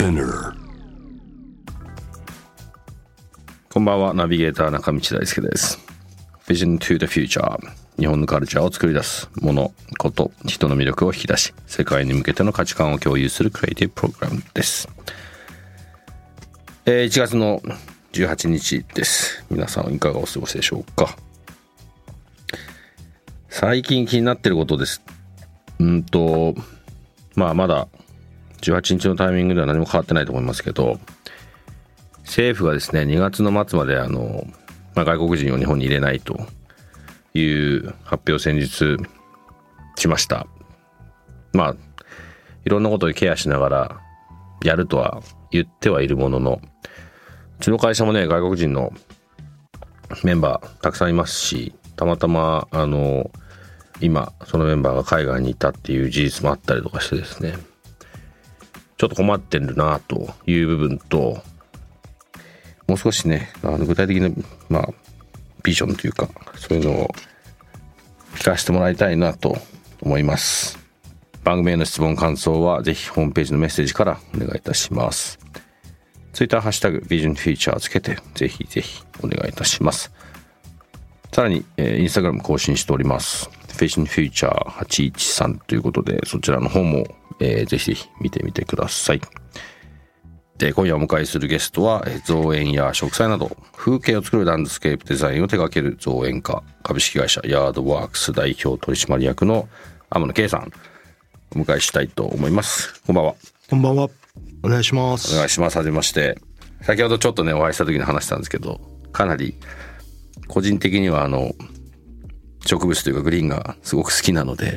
Spinner。こんばんは、ナビゲーター中道大輔です。 Vision to the Future、 日本のカルチャーを作り出すもの、こと、人の魅力を引き出し、世界に向けての価値観を共有するクリエイティブプログラムです。1月の18日です。皆さんいかがお過ごしでしょうか。最近気になってることです。まだ18日のタイミングでは何も変わってないと思いますけど、政府がですね、2月の末まで外国人を日本に入れないという発表を先日しました。いろんなことをケアしながらやるとは言ってはいるものの、うちの会社もね、外国人のメンバーたくさんいますし、たまたま今そのメンバーが海外にいたっていう事実もあったりとかしてですね、ちょっと困ってるなという部分と、もう少しね、具体的な、ビジョンというか、そういうのを聞かせてもらいたいなと思います。番組への質問、感想は、ぜひホームページのメッセージからお願いいたします。ツイッター、ハッシュタグ、ビジョンフューチャーつけて、ぜひぜひお願いいたします。さらに、インスタグラム更新しております。ビジョンフューチャー813ということで、そちらの方も、ぜひぜひ見てみてください。で、今夜お迎えするゲストは、造園や植栽など風景を作るランドスケープデザインを手掛ける造園家、株式会社ヤードワークス代表取締役の天野圭さんお迎えしたいと思います。こんばんは。こんばんは。お願いします。お願いします。はじめまして。先ほどちょっとね、お会いした時に話したんですけど、かなり個人的には植物というかグリーンがすごく好きなので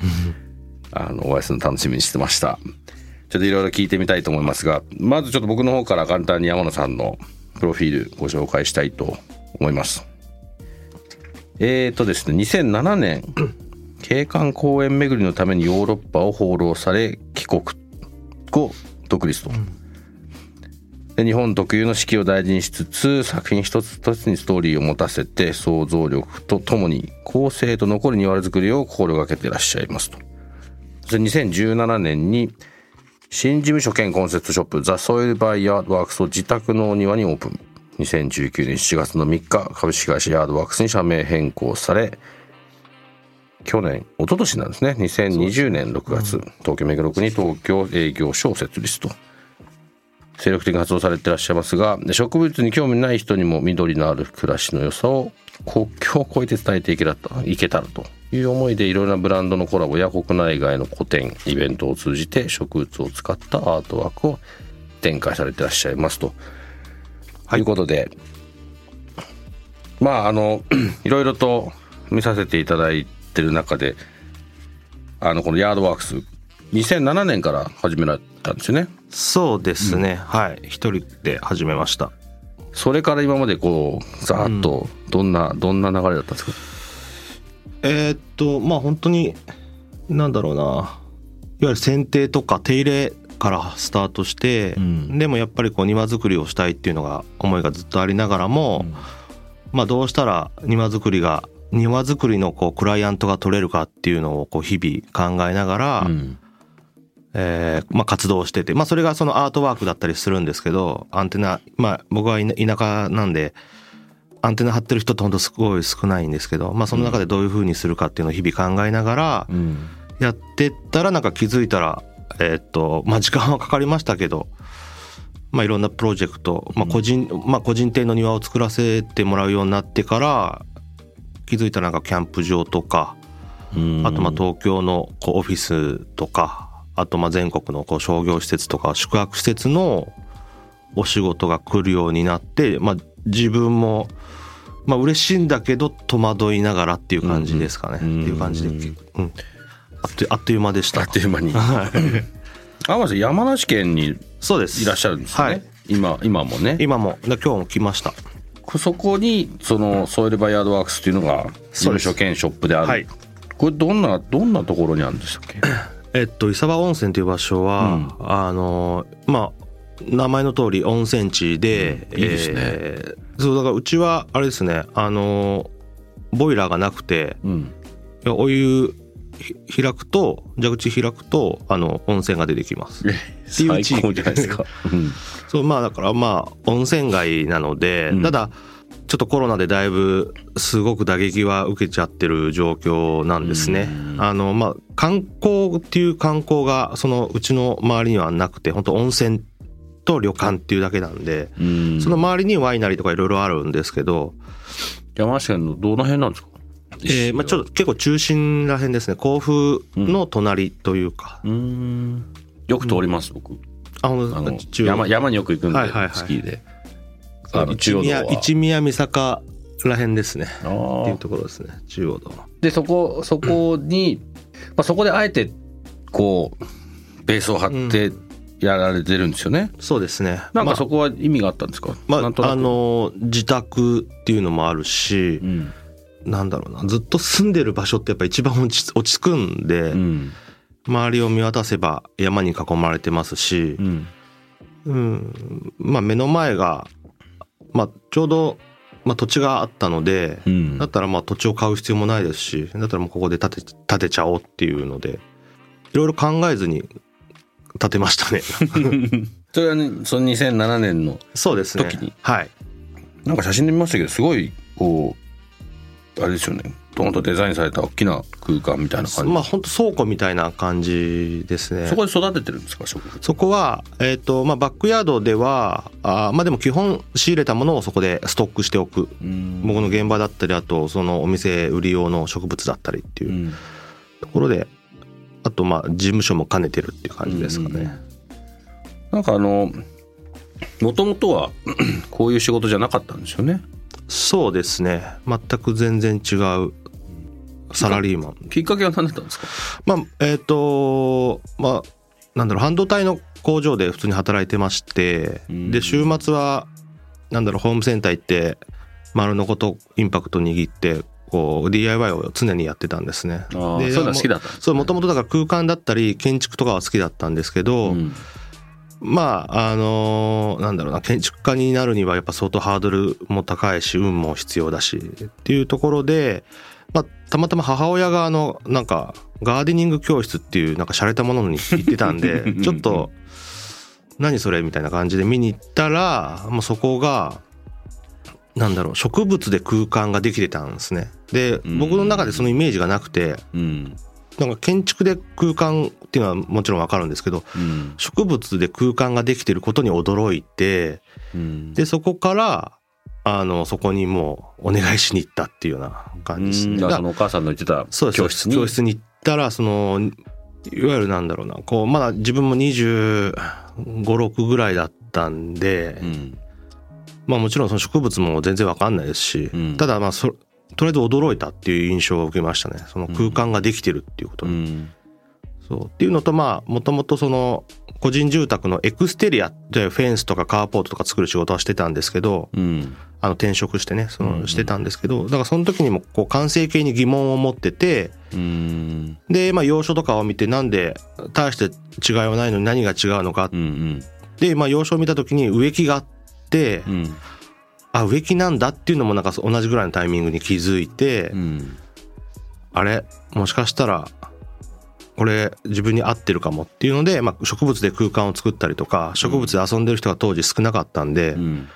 お会いするの楽しみにしてました。ちょっといろいろ聞いてみたいと思いますが、まずちょっと僕の方から簡単に天野さんのプロフィールご紹介したいと思います。ですね、2007年、景観公園巡りのためにヨーロッパを放浪され、帰国後、独立と。で、日本特有の四季を大事にしつつ、作品一つ一つにストーリーを持たせて、想像力とともに、後世と残る庭づくりを心がけていらっしゃいますと。そして2017年に、新事務所兼コンセプトショップザ・ソイル・バイ・ヤードワークスを自宅のお庭にオープン。2019年7月の3日、株式会社ヤードワークスに社名変更され、一昨年なんですね、2020年6月、東京目黒区に東京営業所を設立と。精力的に活動されていらっしゃいますが、植物に興味ない人にも緑のある暮らしの良さを国境を越えて伝えていけたらという思いで、いろいろなブランドのコラボや国内外の個展、イベントを通じて植物を使ったアートワークを展開されていらっしゃいますと、はい、いうことで、いろいろと見させていただいてる中で、このヤードワークス2007年から始められたんですよね。そうですね、うん、はい、一人で始めました。それから今までざーっとどんな流れだったんですか。本当にいわゆる剪定とか手入れからスタートして、うん、でもやっぱり庭作りをしたいっていうのが思いがずっとありながらも、うん、どうしたら庭作りのクライアントが取れるかっていうのを日々考えながら、うん、活動してて、それがそのアートワークだったりするんですけど、アンテナ、僕は田舎なんでアンテナ張ってる人って本当すごい少ないんですけど、その中でどういう風にするかっていうのを日々考えながらやってったら、気づいたら時間はかかりましたけど、いろんなプロジェクト、個人邸の庭を作らせてもらうようになってから、気づいたらキャンプ場とか、あと東京のオフィスとか、あと全国の商業施設とか宿泊施設のお仕事が来るようになって、自分も嬉しいんだけど戸惑いながらっていう感じですかね、っていう感じで、あっという間でした。あっという間に淡瀬山梨県にいらっしゃるんですよね。はい、今もね。今も今日も来ました。そこにそのソイルバイヤードワークスっていうのが事務所兼ショップである。はい、これどんなところにあるんでしたっけ？伊沢温泉という場所は、うん、まあ名前の通り温泉地で、うん、いいですね。そうだからうちはあれですね、ボイラーがなくて、うん、お湯開くと蛇口開くと温泉が出てきますっていう地域じゃないですか。そう、まあだからまあ温泉街なので、うん、ただちょっとコロナでだいぶすごく打撃は受けちゃってる状況なんですね。まあ観光っていう観光がそのうちの周りにはなくて、本当温泉と旅館っていうだけなんで、その周りにワイナリーとかいろいろあるんですけど。山梨県のどの辺なんですか？まあ、ちょっと結構中心ら辺ですね。甲府の隣というか、よく通ります僕。山によく行くんで、はいはいはい、スキーで中央道は一宮三坂ら辺ですねっていうところですね。中央道でそこに、まあ、そこであえてこうベースを張ってやられてるんですよね。うん、そうですね。なんかそこは意味があったんですか？まあ、なんとなく自宅っていうのもあるし、うんなんだろうな、ずっと住んでる場所ってやっぱ一番落ち着くんで、うん、周りを見渡せば山に囲まれてますし、うんうん、まあ目の前が、まあ、ちょうど、まあ、土地があったので、うん、だったらまあ土地を買う必要もないですし、だったらもうここで建てちゃおうっていうのでいろいろ考えずに建てましたね。それはね、その2007年の時に。そうですね、はい、なんか写真で見ましたけどすごいこうあれですよね、ドンとデザインされた大きな空間みたいな感じ。まあ本当倉庫みたいな感じですね。そこで育ててるんですか？そこは、まあ、バックヤードではまあでも基本仕入れたものをそこでストックしておく、僕の現場だったり、あとそのお店売り用の植物だったりっていうところで、あとまあ事務所も兼ねてるっていう感じですかね。なんかもともとはこういう仕事じゃなかったんですよね。そうですね、全く全然違うサラリーマン。きっかけは何だったんですか？まあまあなんだろう、半導体の工場で普通に働いてまして、で週末はなんだろう、ホームセンター行って丸のことインパクト握ってこう DIY を常にやってたんですね。あでそういうの好きだったんですね。そう、もともとだから空間だったり建築とかは好きだったんですけど、うんまあなんだろうな、建築家になるにはやっぱ相当ハードルも高いし運も必要だしっていうところで、まあ、たまたま母親がなんかガーデニング教室っていうなんか洒落たものに行ってたんでちょっと何それみたいな感じで見に行ったら、もうそこがなんだろう、植物で空間ができてたんですね。で僕の中でそのイメージがなくて、なんか建築で空間っていうのはもちろん分かるんですけど、うん、植物で空間ができてることに驚いて、うん、でそこからそこにもうお願いしに行ったっていうような感じですね。だからお母さんの言ってた教室に行ったら、そのいわゆるなんだろうな、こうまだ自分も25、6ぐらいだったんで、うんまあ、もちろんその植物も全然分かんないですし、うん、ただまあとりあえず驚いたっていう印象を受けましたね。その空間ができてるっていうこと、うん、そうっていうのと、まあもともとその個人住宅のエクステリアでフェンスとかカーポートとか作る仕事はしてたんですけど、うん、転職してねそのしてたんですけど、だからその時にもこう完成形に疑問を持ってて、うん、でまあ要所とかを見て、なんで大して違いはないのに何が違うのか、うんうん、でまあ要所を見た時に植木があって、うんあ植木なんだっていうのもなんか同じぐらいのタイミングに気づいて、うん、あれもしかしたらこれ自分に合ってるかもっていうので、まあ、植物で空間を作ったりとか植物で遊んでる人が当時少なかったんで、うん、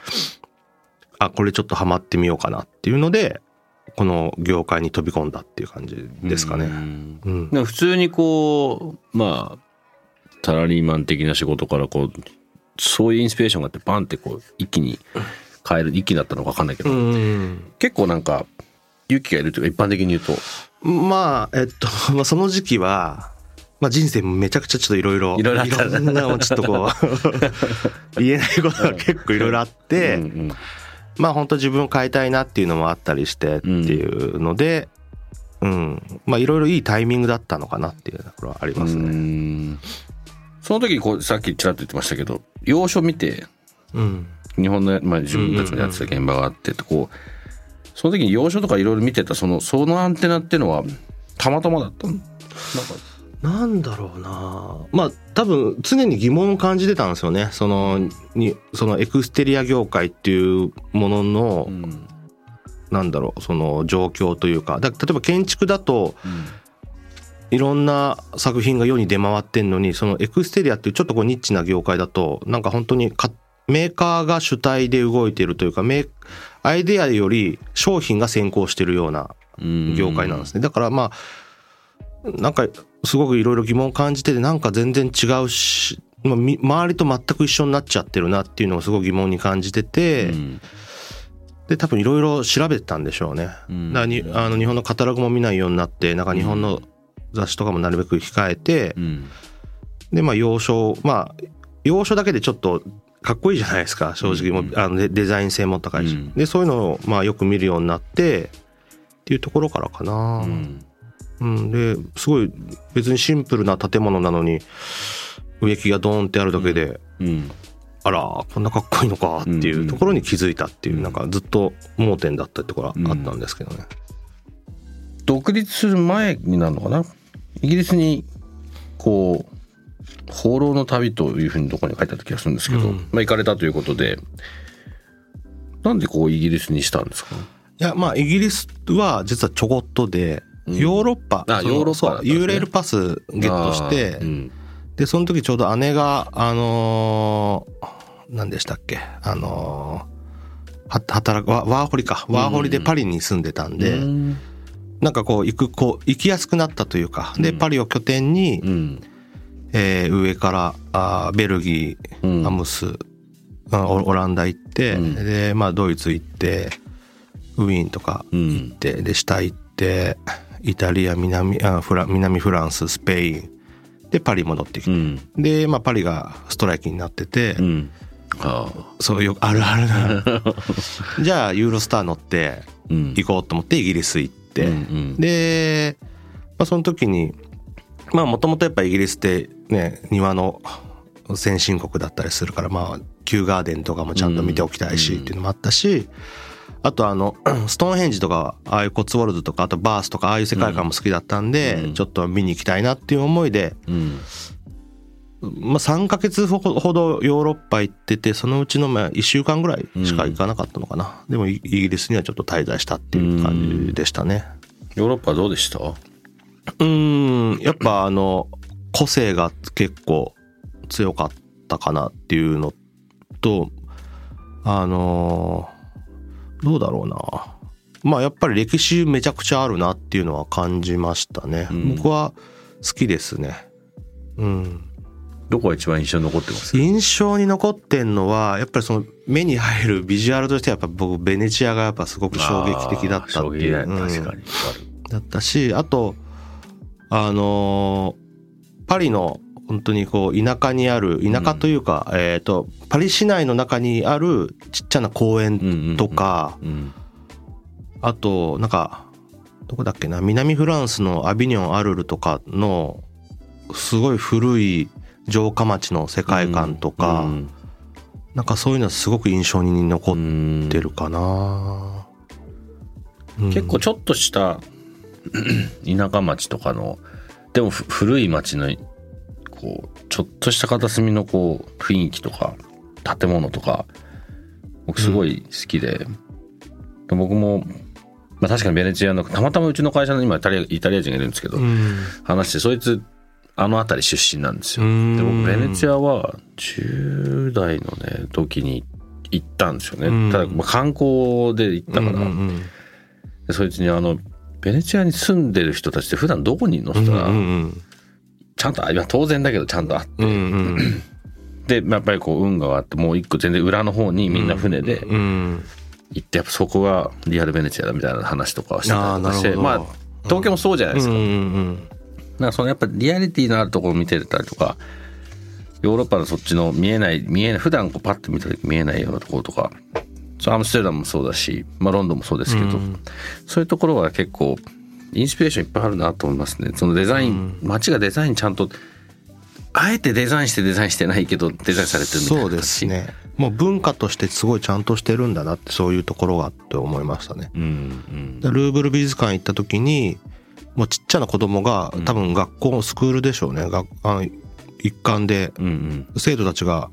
あこれちょっとハマってみようかなっていうのでこの業界に飛び込んだっていう感じですかね。うん、うん、で普通にこうまあサラリーマン的な仕事からこうそういうインスピレーションがあってバンってこう一気に変える一気だったのか分かんないけど、うん、結構なんか勇気がいるというか一般的に言うとまあまあ、その時期は、まあ、人生めちゃくちゃちょっといろいろあったんなちょっとこう言えないことが結構いろいろあって、うんうん、まあ本当自分を変えたいなっていうのもあったりしてっていうので、うんうん、まあいろいろいいタイミングだったのかなっていうところはありますね。うんその時にこうさっきちらっと言ってましたけど、要所見て、うん、日本の、まあ、自分たちのやってた現場があってと、こうその時に要所とかいろいろ見てたそのアンテナっていうのはたまたまだったの？なんだろうな、まあ多分常に疑問を感じてたんですよね。そのエクステリア業界っていうものの、うん、なんだろう、その状況というか、例えば建築だと、うん、いろんな作品が世に出回ってんのに、そのエクステリアっていうちょっとこうニッチな業界だと、なんか本当にメーカーが主体で動いてるというか、アイデアより商品が先行してるような業界なんですね。だからまあなんかすごくいろいろ疑問を感じてて、なんか全然違うし、周りと全く一緒になっちゃってるなっていうのをすごく疑問に感じてて、うん、で多分いろいろ調べてたんでしょうね、うん、だからに日本のカタログも見ないようになって、なんか日本の雑誌とかもなるべく控えて、うん、でまあ要所だけでちょっとかっこいいじゃないですか、正直もう、うん、デザイン性も高いし、うん、でそういうのをまあよく見るようになってっていうところからかな、うんうん、ですごい別にシンプルな建物なのに植木がドーンってあるだけで、うんうん、あらこんなかっこいいのかっていうところに気づいたっていう、うん、なんかずっと盲点だったってところあったんですけどね、うん、独立する前になるのかな、イギリスにこう放浪の旅というふうにどこに書いてあった気がするんですけど、うん、まあ、行かれたということで、なんでこうイギリスにしたんですか？いや、まあイギリスは実はちょこっとで、ヨーロッパ、URL パスゲットして、うん、でその時ちょうど姉が何でしたっけ、働くワーホリでパリに住んでたんで、うん、なんかこう行きやすくなったというか、でパリを拠点に、うん、上からベルギー、うん、アムス、オランダ行って、うん、でまあドイツ行ってウィーンとか行って、うん、で下行って。イタリア、南フランス、スペインでパリ戻ってきて、うん、で、まあ、パリがストライキになってて、うん、そういうあるあるなじゃあユーロスター乗って行こうと思ってイギリス行って、うんうん、で、まあ、その時にまあもともとやっぱイギリスってね、庭の先進国だったりするから、まあキューガーデンとかもちゃんと見ておきたいし、うん、っていうのもあったし、あとストーンヘンジとか、ああいうコッツウォルズとか、あとバースとか、ああいう世界観も好きだったんで、うん、ちょっと見に行きたいなっていう思いで、うん、まあ、3ヶ月ほどヨーロッパ行ってて、そのうちの1週間ぐらいしか行かなかったのかな、うん、でもイギリスにはちょっと滞在したっていう感じでしたね、うん、ヨーロッパどうでした？やっぱ個性が結構強かったかなっていうのと、どうだろうな、まあやっぱり歴史めちゃくちゃあるなっていうのは感じましたね、うん、僕は好きですね、うん、どこが一番印象に残ってます？印象に残ってんのはやっぱりその目に入るビジュアルとして、やっぱ僕ベネチアがやっぱすごく衝撃的だったっていう、うん、確かにだったし、あとパリの本当にこう田舎にある、田舎というか、うん、パリ市内の中にあるちっちゃな公園とか、うんうんうんうん、あとなんかどこだっけな、南フランスのアビニョンアルルとかのすごい古い城下町の世界観とか、うんうん、なんかそういうのはすごく印象に残ってるかな、うん、結構ちょっとした田舎町とかの、でも古い町のちょっとした片隅のこう雰囲気とか建物とか僕すごい好きで、うん、僕も、まあ、確かにベネチアのたまたまうちの会社の今イタリア人がいるんですけど、うん、話して、そいつあの辺り出身なんですよ。で僕ベネチアは10代のね時に行ったんですよね。ただまあ観光で行ったから、うんうんうん、でそいつにベネチアに住んでる人たちって普段どこにいるのって言ったら、うんうんうん、ちゃんと今当然だけどちゃんとあって、うんうん、でやっぱりこう運河があって、もう一個全然裏の方にみんな船で行って、やっぱそこがリアルベネチアだみたいな話とかをしてたりとかして、まあ東京もそうじゃないですか、うんうんうん、なんかそのやっぱリアリティのあるところを見てたりとか、ヨーロッパのそっちの見えない普段こうパッと見た時見えないようなところとか、アムステルダムもそうだし、まあ、ロンドンもそうですけど、うん、そういうところは結構インスピレーションいっぱいあるなと思いますね。そのデザイン、街がデザインちゃんとああえてデザインしてないけどデザインされてるみたいな。そうですね。もう文化としてすごいちゃんとしてるんだなって、そういうところがって思いましたね。うんうん、でルーブル美術館行った時にもうちっちゃな子供が多分学校のスクールでしょうね、うん、一環で、うんうん、生徒たちが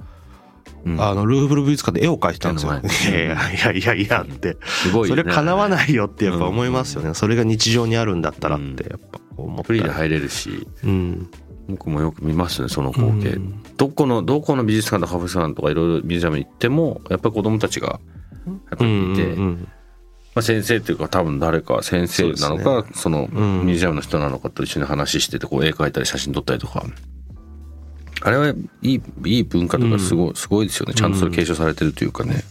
ルーブル美術館で絵を描いてたんですよ。いやってすごい、ね、それ叶わないよってやっぱ思いますよね、うんうん、それが日常にあるんだったらってやっぱ思った。フリーで入れるし、うん、僕もよく見ますねその光景、うん、どこの美術館とか博物館とかいろいろ美術館に行ってもやっぱり子どもたちがやっぱりいて、うんうんうん、まあ、先生というか多分誰か先生なのか そのミュージアムの人なのかと一緒に話しててこう絵描いたり写真撮ったりとか、あれはいい文化とかすごいですよね。ちゃんとそれ継承されてるというかね。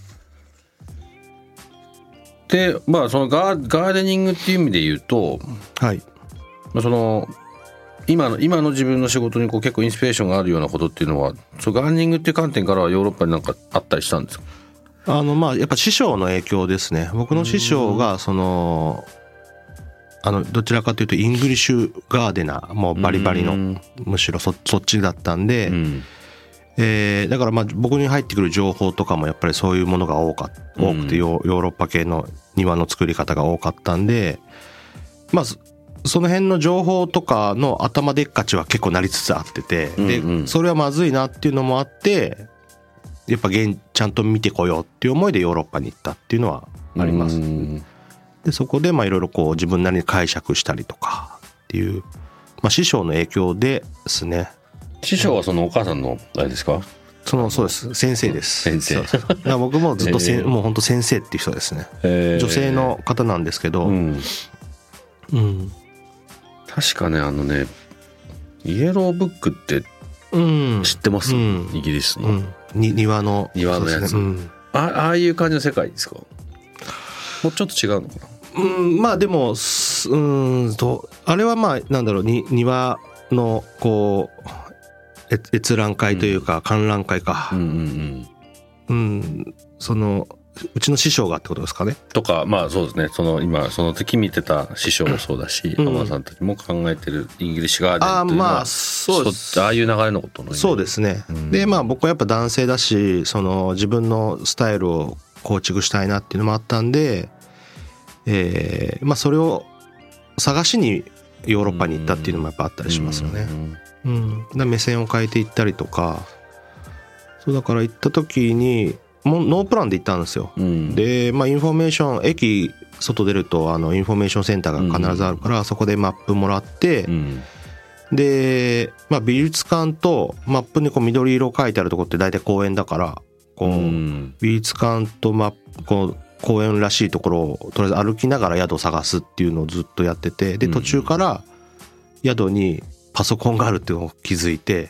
でまあそのガーデニングっていう意味で言うと、はい、まあ、その今の自分の仕事にこう結構インスピレーションがあるようなことっていうのはそのガーデニングっていう観点からはヨーロッパになんかあったりしたんですか？まあやっぱ師匠の影響ですね。僕の師匠がそのどちらかというとイングリッシュガーデナー、もうバリバリのむしろそっちだったんで、だからまあ僕に入ってくる情報とかもやっぱりそういうものが多くてヨーロッパ系の庭の作り方が多かったんで、まあその辺の情報とかの頭でっかちは結構なりつつあってて、でそれはまずいなっていうのもあってやっぱちゃんと見てこようっていう思いでヨーロッパに行ったっていうのはあります。でそこでいろいろこう自分なりに解釈したりとかっていう、まあ、師匠の影響ですね。師匠はそのお母さんのあれですか？そうです先生です。先生そうそう僕もずっともう本当先生っていう人ですね、女性の方なんですけど、うんうん、確かねイエローブックって知ってます、うん、イギリスの、うん、庭のやつ、ね、うん、ああいう感じの世界ですか？もうちょっと違うのかな。まあでもあれはまあなんだろうに庭のこう閲覧会というか、うん、観覧会か、うんうんうん、うん、そのうちの師匠がってことですかね。とかまあそうですね。その今その時見てた師匠もそうだし、浜田さんたちも考えてるイギリッシュガーデンっていうのは、まあそうです。ああいう流れのことの。そうですね。うん、でまあ僕はやっぱ男性だし、その自分のスタイルを構築したいなっていうのもあったんで、まあそれを探しにヨーロッパに行ったっていうのもやっぱあったりしますよね。うんうんうん、目線を変えていったりとか、そうだから行った時にもうノープランで行ったんですよ。うん、で、まあインフォメーション駅外出るとインフォメーションセンターが必ずあるから、うん、そこでマップもらって、うん、で、まあ美術館とマップにこう緑色書いてあるとこって大体公園だから。うん、美術館とこう公園らしいところをとりあえず歩きながら宿を探すっていうのをずっとやってて、で途中から宿にパソコンがあるっていうのを気づいて、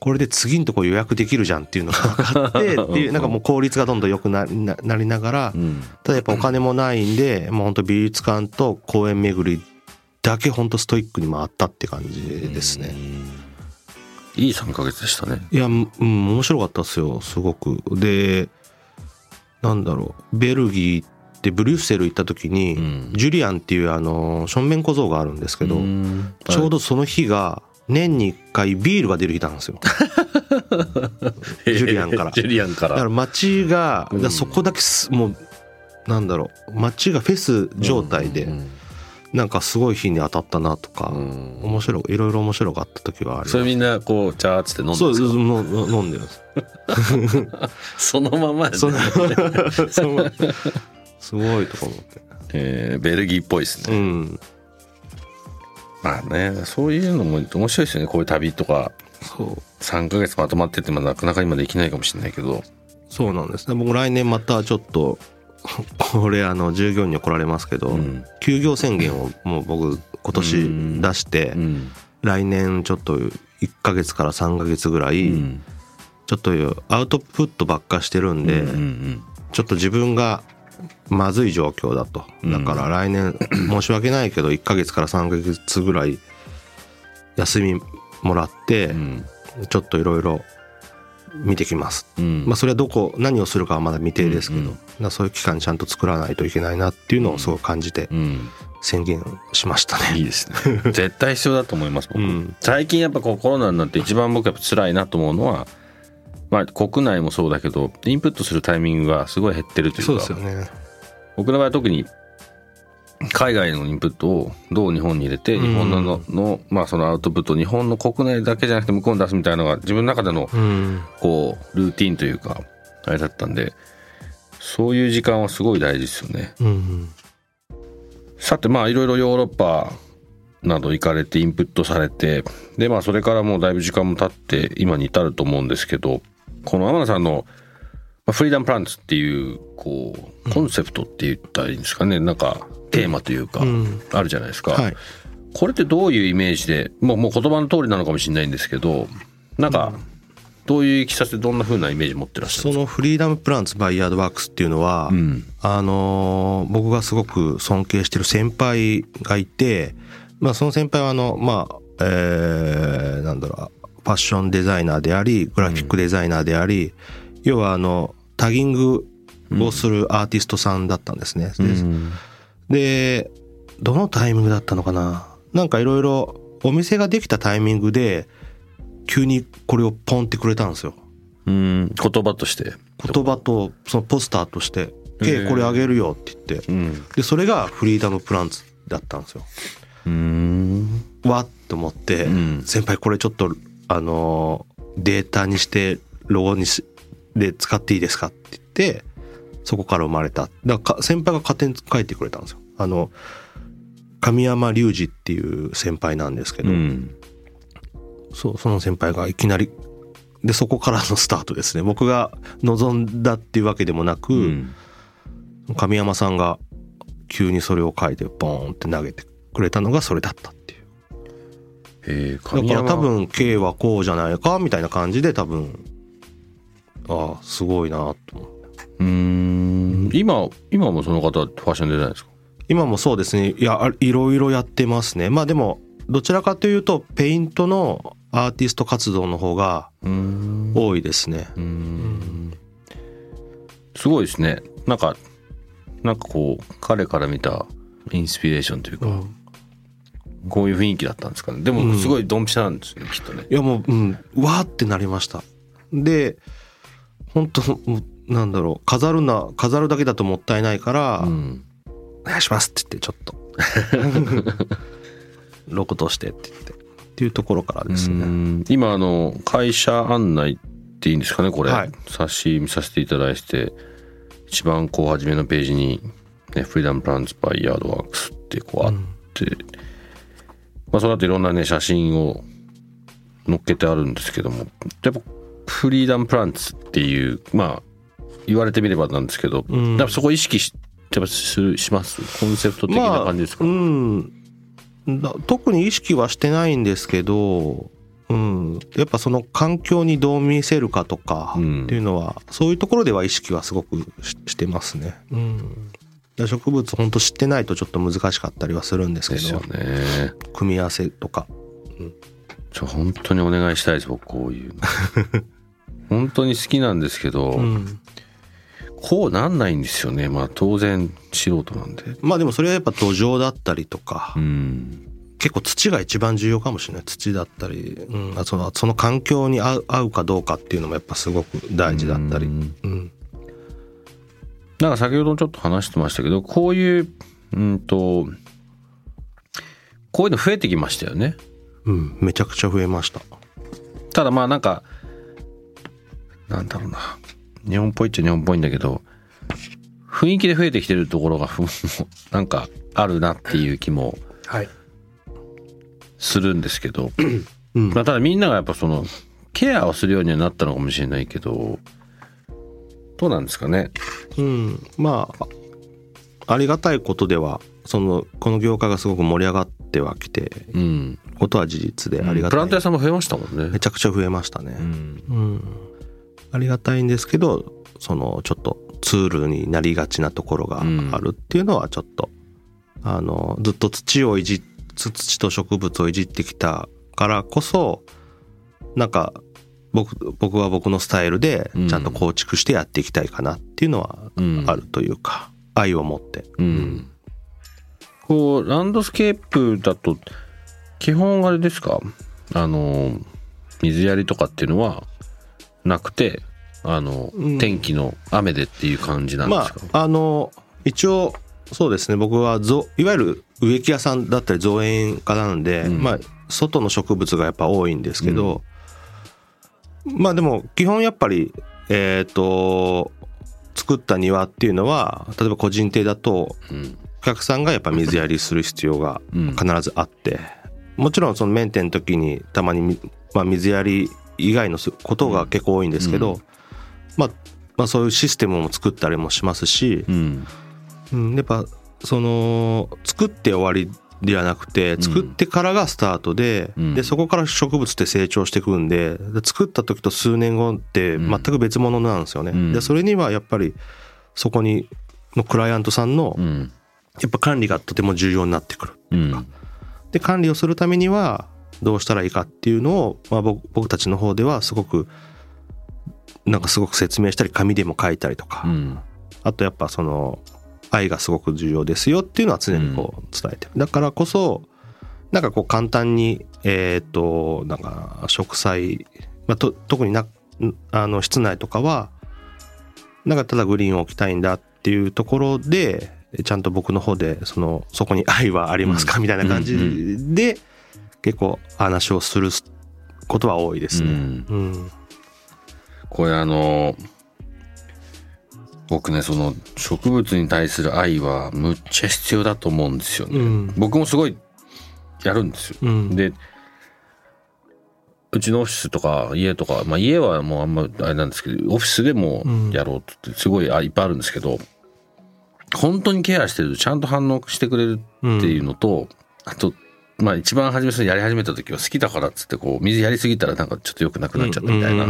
これで次のとこ予約できるじゃんっていうのが分かってっていう、なんかもう効率がどんどん良くなりながら、ただやっぱお金もないんで、もう本当美術館と公園巡りだけ本当ストイックに回ったって感じですね。いい3ヶ月でしたね。いや、うん、面白かったですよすごく。でなんだろう、ベルギーってブリュッセル行った時に、うん、ジュリアンっていうションメン小僧があるんですけど、うん、ちょうどその日が年に1回ビールが出る日なんですよジュリアンからだから街が、うん、そこだけもうなんだろう街がフェス状態で、うんうんうん、なんかすごい日に当たったなとか、うん、いろいろ面白かった時はあります。それみんなこうチャーッつって飲んでる。そう飲んでますそのままですねすごいとか思って、ベルギーっぽいですね、うん、まあねそういうのも面白いですよね、こういう旅とか。そう3ヶ月まとまっててもなかなか今できないかもしれないけど。そうなんですね。僕来年またちょっとこれ従業員に怒られますけど、うん、休業宣言をもう僕今年出して、うんうん、来年ちょっと1ヶ月から3ヶ月ぐらい、うん、ちょっとアウトプットばっかしてるんで、うんうんうん、ちょっと自分がまずい状況だと、だから来年、うん、申し訳ないけど1ヶ月から3ヶ月ぐらい休みもらって、うん、ちょっといろいろ見てきます、うん、まあ、それは何をするかはまだ未定ですけど、うんうん、そういう期間ちゃんと作らないといけないなっていうのをすごく感じて、うん宣言しましたね。いいですね。絶対必要だと思います僕、うん、最近やっぱこうコロナになって一番僕やっぱ辛いなと思うのは、まあ、国内もそうだけどインプットするタイミングがすごい減ってるというか。そうですよね。僕の場合は特に海外のインプットをどう日本に入れて日本 の、まあ、そのアウトプットを日本の国内だけじゃなくて向こうに出すみたいなのが自分の中でのこうルーティンというかあれだったんで、そういう時間はすごい大事ですよね、うんうん、さてまあいろいろヨーロッパなど行かれてインプットされてで、まあ、それからもうだいぶ時間も経って今に至ると思うんですけど、この天野さんのフリーダムプランツっていうこうコンセプトって言ったらいいんですかね、なんかテーマというかあるじゃないですか、うんはい、これってどういうイメージでもう言葉の通りなのかもしれないんですけど、なんかどういういきさつでどんな風なイメージ持ってらっしゃるんですか。そのフリーダムプランツバイヤードワークスっていうのは、うん、僕がすごく尊敬してる先輩がいて、まあ、その先輩はなんだろうファッションデザイナーでありグラフィックデザイナーであり、うん、要はタギングをするアーティストさんだったんですね、うんうんでどのタイミングだったのかな、なんかいろいろお店ができたタイミングで急にこれをポンってくれたんですよ。言葉として言葉とそのポスターとしてこれあげるよって言って、うん、でそれがフリーダムプランツだったんですよ。わっと思って、うん、先輩これちょっとデータにしてロゴにで使っていいですかって言って、そこから生まれた。だから先輩が勝手に書いてくれたんですよ。神山隆二っていう先輩なんですけど、うん、その先輩がいきなりでそこからのスタートですね。僕が望んだっていうわけでもなく、うん、神山さんが急にそれを書いてボーンって投げてくれたのがそれだったっていう。だから多分 K はこうじゃないかみたいな感じで多分ああすごいなと思って。今もその方はファッションデザインですか。今もそうですね。いやいろいろやってますね。まあでもどちらかというとペイントのアーティスト活動の方が多いですね。すごいですね。なんかこう彼から見たインスピレーションというか、うん、こういう雰囲気だったんですかね。でもすごいドンピシャなんですよね、うん、きっとね。いやもう、うん、わーってなりました。で本当なんだろう飾るだけだともったいないから、うん、お願いしますって言ってちょっとロゴとしてって言ってっていうところからですね。今会社案内っていいんですかねこれ、はい、見させていただいて一番こう初めのページに、ね、フリーダムプランツバイヤードワークスってこうあって、うんまあ、その後いろんなね写真を載っけてあるんですけども、やっぱフリーダムプランツっていうまあ言われてみればなんですけど、うん、だからそこ意識 しますコンセプト的な感じですか、まあうん、特に意識はしてないんですけど、うん、やっぱその環境にどう見せるかとかっていうのは、うん、そういうところでは意識はすごく してますね、うん、植物本当知ってないとちょっと難しかったりはするんですけどですよね、組み合わせとか、うん、本当にお願いしたいです僕こういうの本当に好きなんですけど、うんこうなんないんですよね。まあ当然素人なんで。まあでもそれはやっぱ土壌だったりとか、うん、結構土が一番重要かもしれない。土だったり、うん、その環境に合うかどうかっていうのもやっぱすごく大事だったり、うんうん、なんか先ほどちょっと話してましたけどこういう、こういうの増えてきましたよね。うん、めちゃくちゃ増えました。ただまあなんかなんだろうな。日本っぽいっちゃ日本っぽいんだけど雰囲気で増えてきてるところがなんかあるなっていう気もするんですけど、うんまあ、ただみんながやっぱそのケアをするようにはなったのかもしれないけどどうなんですかね、うん、まあありがたいことではこの業界がすごく盛り上がってはきて、うん、ことは事実でありがたい、うん、プランターさんも増えましたもんね。めちゃくちゃ増えましたね、うん、うんありがたいんですけどちょっとツールになりがちなところがあるっていうのはちょっと、うん、ずっと土と植物をいじってきたからこそなんか僕は僕のスタイルでちゃんと構築してやっていきたいかなっていうのはあるというか、うん、愛を持って、うんうん、こうランドスケープだと基本あれですか、水やりとかっていうのはなくて、天気の雨でっていう感じなんですか？まあ、一応そうですね、僕はいわゆる植木屋さんだったり造園家なんで、まあ、外の植物がやっぱ多いんですけど、まあでも基本やっぱり作った庭っていうのは例えば個人邸だとお客さんがやっぱ水やりする必要が必ずあって、もちろんそのメンテの時にたまにまあ水やり以外のことが結構多いんですけど、まあそういうシステムも作ったりもしますし、やっぱその作って終わりではなくて作ってからがスタート でそこから植物って成長していくんで、作った時と数年後って全く別物なんですよね。でそれにはやっぱりそこにのクライアントさんのやっぱ管理がとても重要になってくるっていうか、で管理をするためにはどうしたらいいかっていうのを、まあ、僕たちの方ではすごくなんかすごく説明したり紙でも書いたりとか、あとやっぱその愛がすごく重要ですよっていうのは常にこう伝えてる。だからこそなんかこう簡単になんか植栽、まあ、特に室内とかはなんかただグリーンを置きたいんだっていうところでちゃんと僕の方でそこに愛はありますかみたいな感じで結構話をすることは多いですね。これ僕ね、その植物に対する愛はむっちゃ必要だと思うんですよね。僕もすごいやるんですよ。で、うちのオフィスとか家とか、まあ家はもうあんまあれなんですけど、オフィスでもやろうってすごいいっぱいあるんですけど、本当にケアしてるとちゃんと反応してくれるっていうのと、あとまあ一番初めにやり始めた時は好きだからっつってこう水やりすぎたらなんかちょっと良くなくなっちゃったみたいな、あ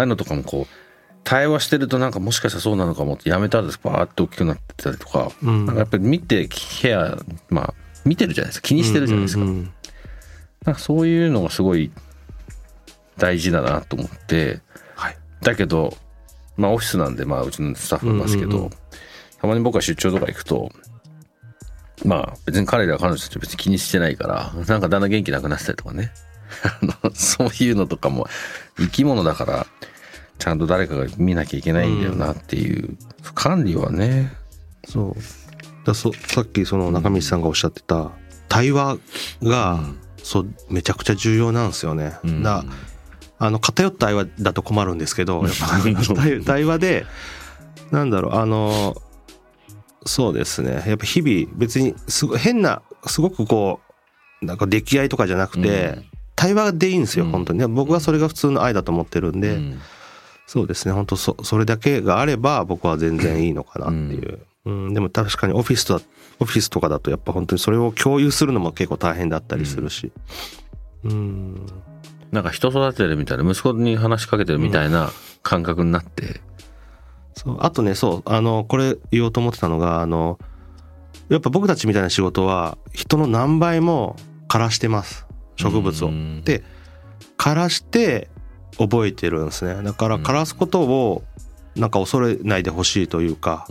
あいうのとかもこう。対話してるとなんかもしかしたらそうなのかもってやめたらバーッと大きくなってたりとか、なんかやっぱり見てケア、まあ見てるじゃないですか、気にしてるじゃないですか、なんかそういうのがすごい大事だなと思って、はい、だけどまあオフィスなんでまあうちのスタッフいますけど、たまに僕は出張とか行くとまあ別に彼ら彼女たち別に気にしてないからなんかだんだん元気なくなってたりとかねそういうのとかも生き物だからちゃんと誰かが見なきゃいけないんだよなっていう、管理はね。そうだ、さっきその中道さんがおっしゃってた対話が、めちゃくちゃ重要なんですよね。だ偏った対話だと困るんですけど、やっぱ対話でなんだろう、そうですね、やっぱ日々別に変なすごくこうなんか出来合いとかじゃなくて、対話でいいんですよ本当に。僕はそれが普通の愛だと思ってるんで。そうですね、本当それだけがあれば僕は全然いいのかなっていう、でも確かにオフィスとかだとやっぱ本当にそれを共有するのも結構大変だったりするし、なんか人育てるみたいな、息子に話しかけてるみたいな感覚になって、そうあとね、これ言おうと思ってたのが、やっぱ僕たちみたいな仕事は人の何倍も枯らしてます、植物を。で枯らして覚えてるんですね。だから枯らすことをなんか恐れないでほしいというか、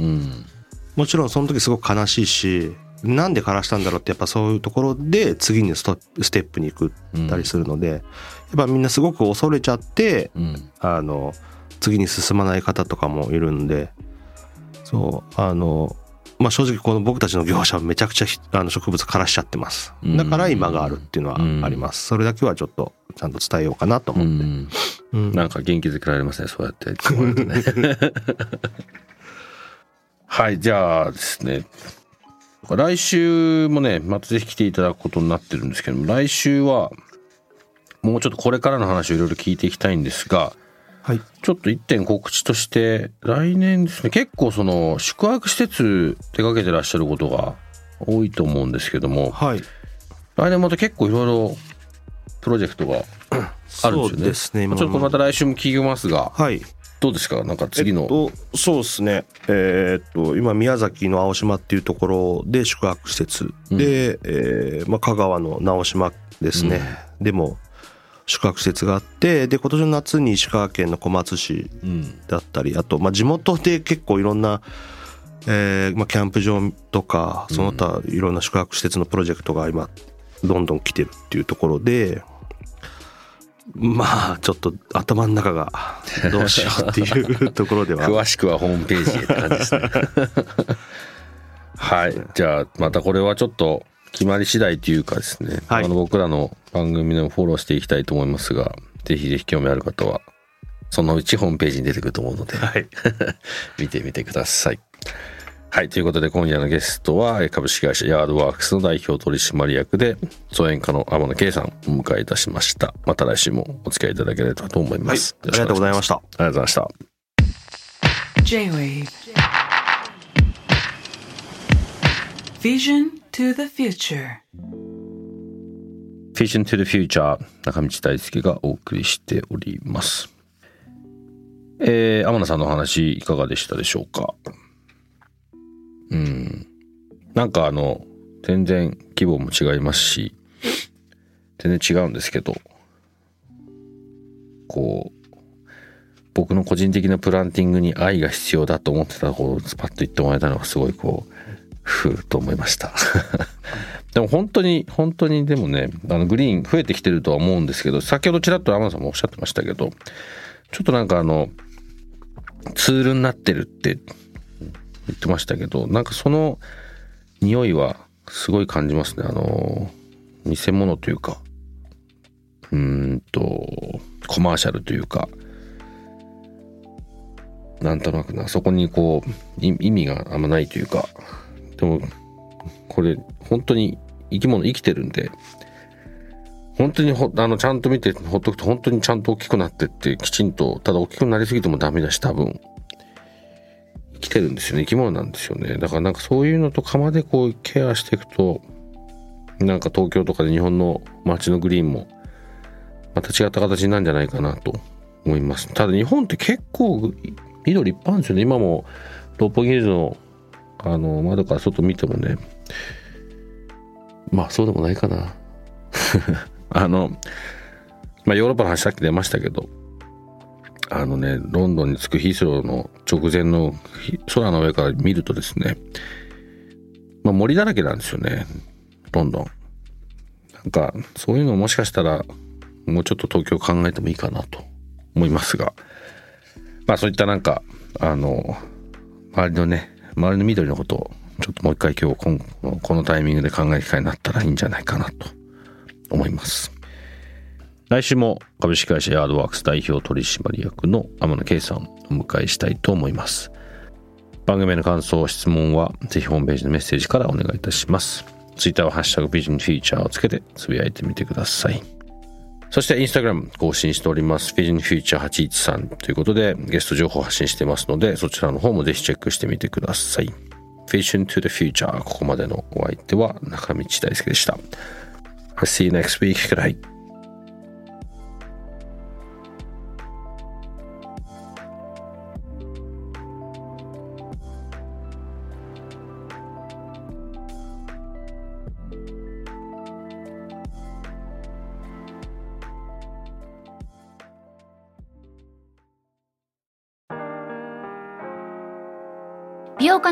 もちろんその時すごく悲しいし、なんで枯らしたんだろうってやっぱそういうところで次にステップに行くたりするので、やっぱみんなすごく恐れちゃって、次に進まない方とかもいるんで、そうまあ正直この僕たちの業者はめちゃくちゃ植物枯らしちゃってます。だから今があるっていうのはあります。それだけはちょっとちゃんと伝えようかなと思って、なんか元気づけられますね、そうやってはい、じゃあですね、来週もねまたぜひ来ていただくことになってるんですけども、来週はもうちょっとこれからの話をいろいろ聞いていきたいんですが、はい、ちょっと一点告知として来年ですね、結構その宿泊施設手掛けてらっしゃることが多いと思うんですけども、はい、来年また結構いろいろプロジェクトがあるんですよね。そうですね、今ちょっとまた来週も聞きますが、はい、どうですか、なんか次の、そうですね、今宮崎の青島っていうところで宿泊施設、で、まあ、香川の直島ですね、でも宿泊施設があって、で今年の夏に石川県の小松市だったり、あとまあ地元で結構いろんなキャンプ場とかその他いろんな宿泊施設のプロジェクトが今どんどん来てるっていうところで、まあちょっと頭の中がどうしようっていうところでは詳しくはホームページへって感じですねはい、じゃあまたこれはちょっと決まり次第というかですね、はい、僕らの番組でもフォローしていきたいと思いますが、ぜひぜひ興味ある方はそのうちホームページに出てくると思うので、はい、見てみてください。はい、ということで今夜のゲストは株式会社ヤードワークスの代表取締役で創演家の天野啓さんをお迎えいたしました。また来週もお付き合いいただければと思います。はい、ありがとうございました。ありがとうございました。 J-Wave Vision to the Future Vision to the Future 中道大輔がお送りしております。天野さんのお話いかがでしたでしょうか。うん、なんか全然規模も違いますし、全然違うんですけど、こう僕の個人的なプランティングに愛が必要だと思ってたところをスパッと言ってもらえたのがすごいこうふうと思いましたでも本当にでもね、グリーン増えてきてるとは思うんですけど、先ほどちらっと天野さんもおっしゃってましたけど、ちょっとなんかツールになってるって言ってましたけど、なんかその匂いはすごい感じますね。偽物というか、コマーシャルというか、なんとなくなそこにこう意味があんまないというか、でもこれ本当に生きてるんで、本当にちゃんと見てほっとくと本当にちゃんと大きくなってって、きちんと、ただ大きくなりすぎてもダメだし、多分生きてるんですよね、生き物なんですよね。だからなんかそういうのと釜でこうケアしていくと、なんか東京とかで日本の街のグリーンもまた違った形になるんじゃないかなと思います。ただ日本って結構緑いっぱいあるんですよね。今も六本木ヒルズの窓から外見てもね、まあそうでもないかなヨーロッパの話さっき出ましたけど、ロンドンに着くヒスローの直前の空の上から見るとですね、まあ、森だらけなんですよね、ロンドン。なんかそういうのもしかしたらもうちょっと東京考えてもいいかなと思いますが、まあそういったなんか周りの緑のことをちょっともう一回今日このタイミングで考える機会になったらいいんじゃないかなと思います。来週も株式会社ヤードワークス代表取締役の天野啓さんをお迎えしたいと思います。番組への感想質問はぜひホームページのメッセージからお願いいたします。ツイッターはハッシュタグビジョンフューチャーをつけてつぶやいてみてください。そしてインスタグラム更新しております。ビジョンフューチャー813ということでゲスト情報を発信してますので、そちらの方もぜひチェックしてみてください。ビジョントゥザフューチャー、ここまでのお相手は中道大輔でした。 I'll see you next week. くらい美容家